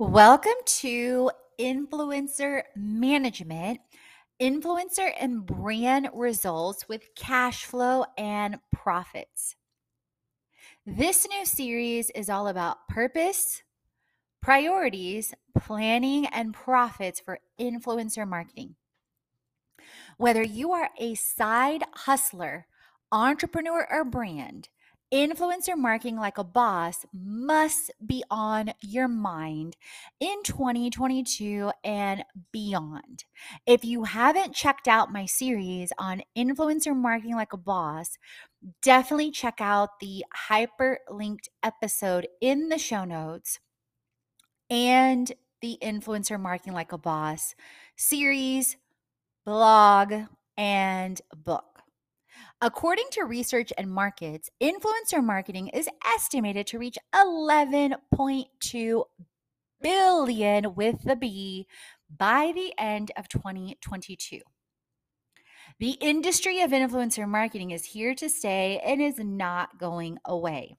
Welcome to Influencer Management, Influencer and Brand Results with Cash Flow and Profits. This new series is all about purpose, priorities, planning, and profits for influencer marketing. Whether you are a side hustler, entrepreneur, or brand, influencer marketing like a boss must be on your mind in 2022 and beyond. If you haven't checked out my series on influencer marketing like a boss, definitely check out the hyperlinked episode in the show notes and the influencer marketing like a boss series, blog, and book. According to Research and Markets, influencer marketing is estimated to reach 11.2 billion with the B by the end of 2022. The industry of influencer marketing is here to stay and is not going away.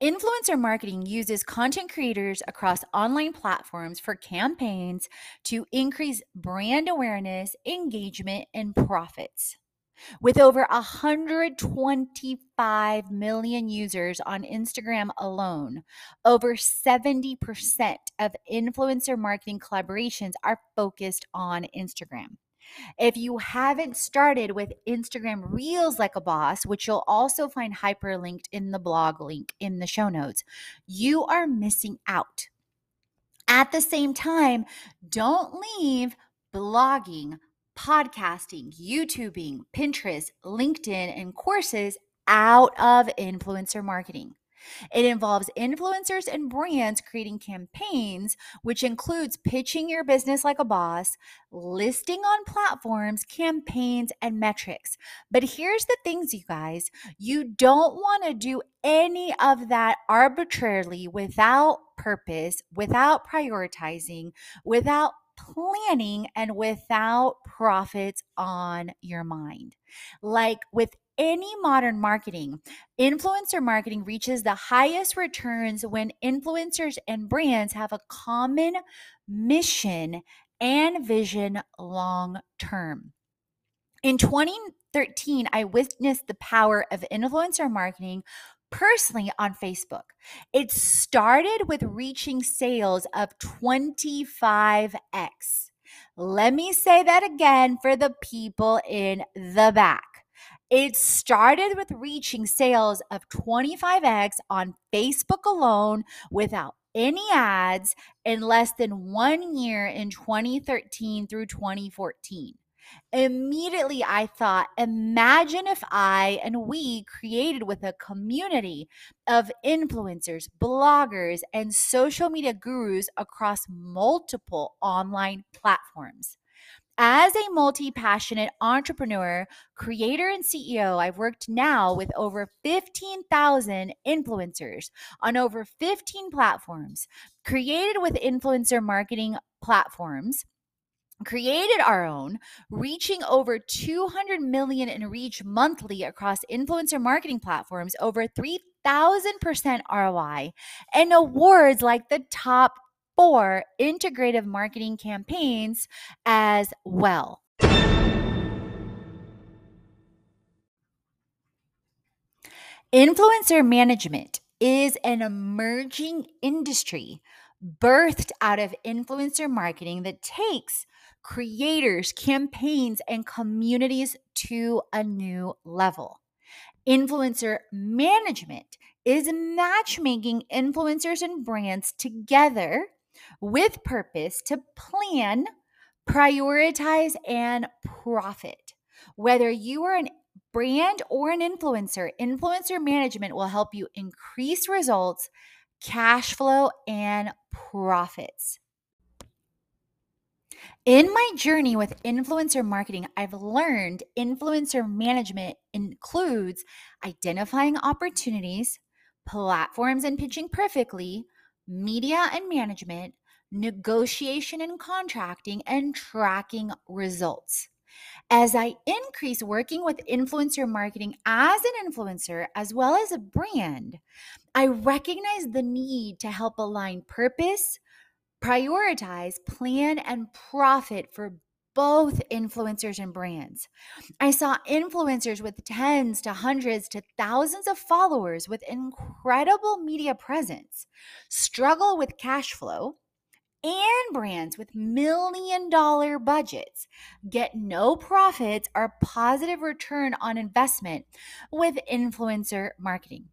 Influencer marketing uses content creators across online platforms for campaigns to increase brand awareness, engagement, and profits. With over 125 million users on Instagram alone, over 70% of influencer marketing collaborations are focused on Instagram. If you haven't started with Instagram Reels like a boss, which you'll also find hyperlinked in the blog link in the show notes, you are missing out. At the same time, don't leave blogging, podcasting, YouTubing, Pinterest, LinkedIn, and courses out of influencer marketing. It involves influencers and brands creating campaigns, which includes pitching your business like a boss, listing on platforms, campaigns, and metrics. But here's the things, you guys. You don't want to do any of that arbitrarily, without purpose, without prioritizing, without planning, and without profits on your mind. Like with any modern marketing, influencer marketing reaches the highest returns when influencers and brands have a common mission and vision long term. In 2013, I witnessed the power of influencer marketing personally on Facebook. It started with reaching sales of 25x. Let me say that again for the people in the back. It started with reaching sales of 25x on Facebook alone without any ads in less than 1 year in 2013 through 2014. Immediately, I thought, imagine if I and we created with a community of influencers, bloggers, and social media gurus across multiple online platforms. As a multi-passionate entrepreneur, creator, and CEO, I've worked now with over 15,000 influencers on over 15 platforms, created with influencer marketing platforms, created our own, reaching over 200 million in reach monthly across influencer marketing platforms, over 3,000% ROI, and awards like the top 4 integrative marketing campaigns as well. Influencer management is an emerging industry birthed out of influencer marketing that takes creators, campaigns, and communities to a new level. Influencer management is matchmaking influencers and brands together with purpose to plan, prioritize, and profit. Whether you are a brand or an influencer, influencer management will help you increase results, cash flow, and profits. In my journey with influencer marketing, I've learned influencer management includes identifying opportunities, platforms and pitching perfectly, media and management, negotiation and contracting, and tracking results. As I increase working with influencer marketing as an influencer as well as a brand, I recognize the need to help align purpose, prioritize, plan, and profit for both influencers and brands. I saw influencers with tens to hundreds to thousands of followers with incredible media presence struggle with cash flow, and brands with million-dollar budgets get no profits or positive return on investment with influencer marketing.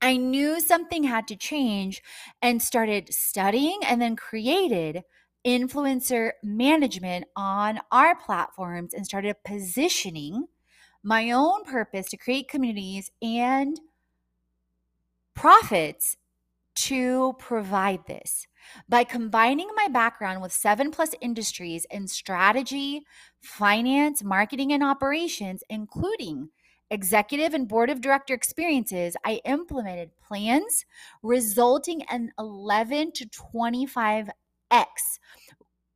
I knew something had to change and started studying and then created influencer management on our platforms and started positioning my own purpose to create communities and profits to provide this. By combining my background with 7+ industries in strategy, finance, marketing, and operations, including executive and board of director experiences, I implemented plans resulting in 11 to 25x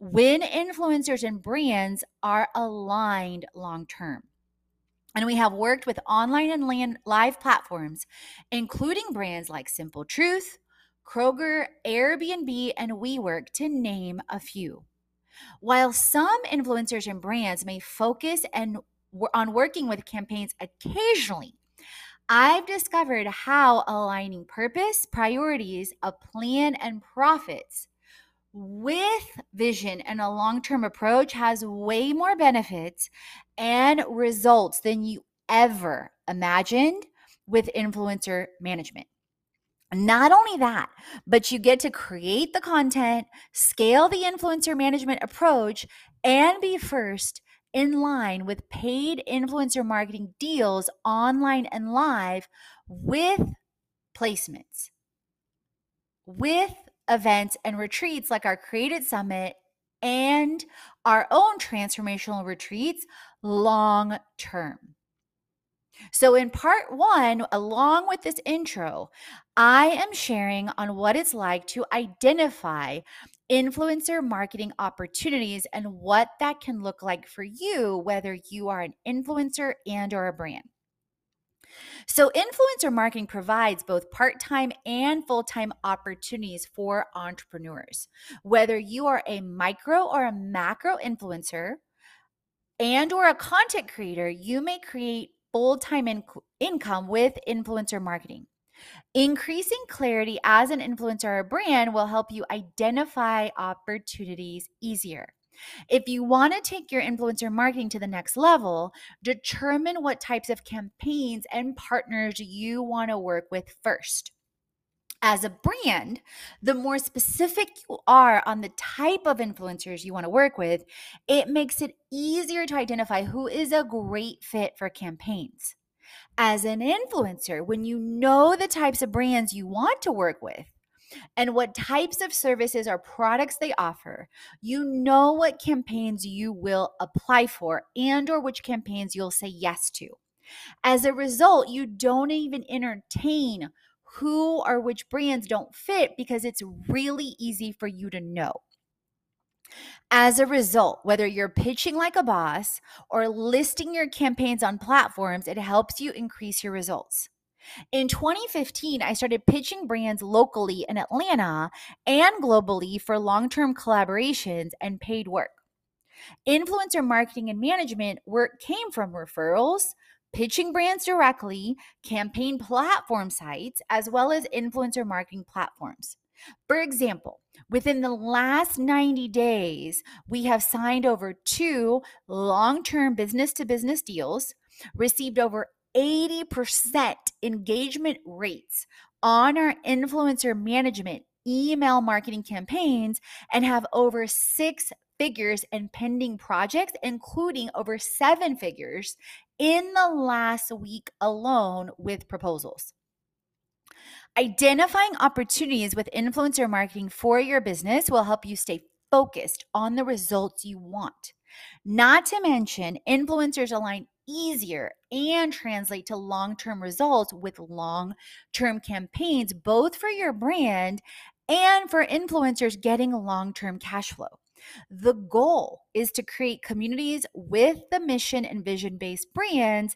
when influencers and brands are aligned long-term. And we have worked with online and live platforms, including brands like Simple Truth, Kroger, Airbnb, and WeWork, to name a few. While some influencers and brands may focus on working with campaigns occasionally, I've discovered how aligning purpose, priorities, a plan, and profits with vision and a long-term approach has way more benefits and results than you ever imagined with influencer management. Not only that, but you get to create the content, scale the influencer management approach, and be first in line with paid influencer marketing deals online and live with placements, with events and retreats like our Created Summit and our own transformational retreats long term. So in part one, along with this intro, I am sharing on what it's like to identify influencer marketing opportunities and what that can look like for you, whether you are an influencer and/or a brand. So influencer marketing provides both part-time and full-time opportunities for entrepreneurs. Whether you are a micro or a macro influencer and/or a content creator, you may create full-time income with influencer marketing. Increasing clarity as an influencer or brand will help you identify opportunities easier. If you want to take your influencer marketing to the next level, determine what types of campaigns and partners you want to work with first. As a brand, the more specific you are on the type of influencers you want to work with, it makes it easier to identify who is a great fit for campaigns. As an influencer, when you know the types of brands you want to work with and what types of services or products they offer, you know what campaigns you will apply for and/or which campaigns you'll say yes to. As a result, you don't even entertain who or which brands don't fit because it's really easy for you to know. As a result, whether you're pitching like a boss or listing your campaigns on platforms, it helps you increase your results. In 2015, I started pitching brands locally in Atlanta and globally for long-term collaborations and paid work. Influencer marketing and management work came from referrals, pitching brands directly, campaign platform sites, as well as influencer marketing platforms. For example, within the last 90 days, we have signed over 2 long-term business-to-business deals, received over 80% engagement rates on our influencer management email marketing campaigns, and have over 6 figures in pending projects, including over 7 figures in the last week alone with proposals. Identifying opportunities with influencer marketing for your business will help you stay focused on the results you want. Not to mention, influencers align easier and translate to long-term results with long-term campaigns, both for your brand and for influencers getting long-term cash flow. The goal is to create communities with the mission and vision-based brands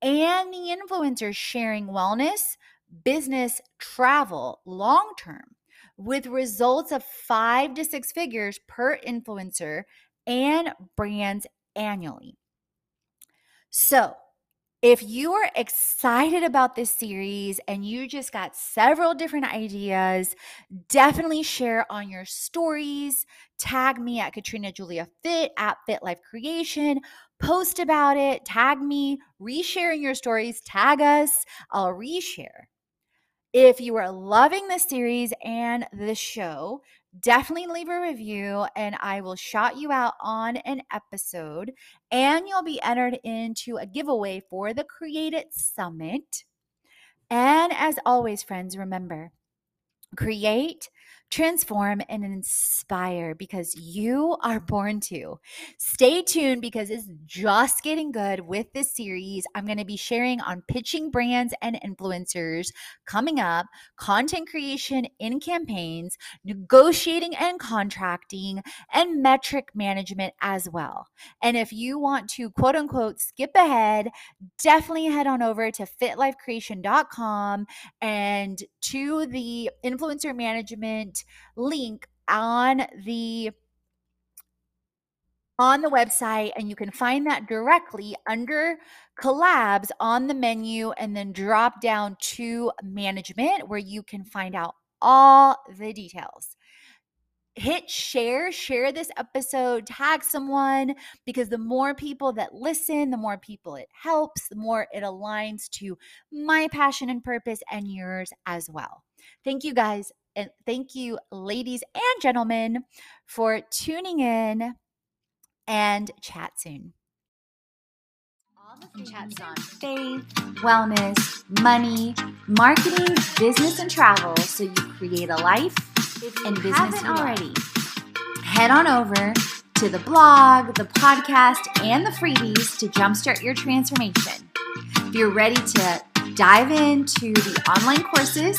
and the influencers sharing wellness, business, travel, long-term, with results of 5 to 6 figures per influencer and brands annually. So if you are excited about this series and you just got several different ideas, definitely share on your stories, tag me at Katrina Julia Fit, at Fit Life Creation, post about it, tag me, resharing your stories, tag us, I'll reshare. If you are loving this series and the show, definitely leave a review and I will shout you out on an episode, and you'll be entered into a giveaway for the Created Summit. And as always, friends, remember, create, transform, and inspire, because you are born to. Stay tuned, because it's just getting good with this series. I'm going to be sharing on pitching brands and influencers coming up, content creation in campaigns, negotiating and contracting, and metric management as well. And if you want to quote unquote skip ahead, definitely head on over to fitlifecreation.com and to the influencer management link on the website, and you can find that directly under collabs on the menu, and then drop down to management, where you can find out all the details. Hit share this episode, tag someone, because the more people that listen, the more people it helps, the more it aligns to my passion and purpose and yours as well. Thank you guys. And thank you, ladies and gentlemen, for tuning in, and chat soon. All the things chats on faith, wellness, money, marketing, business, and travel, so you create a life and business already. Head on over to the blog, the podcast, and the freebies to jumpstart your transformation. If you're ready to dive into the online courses,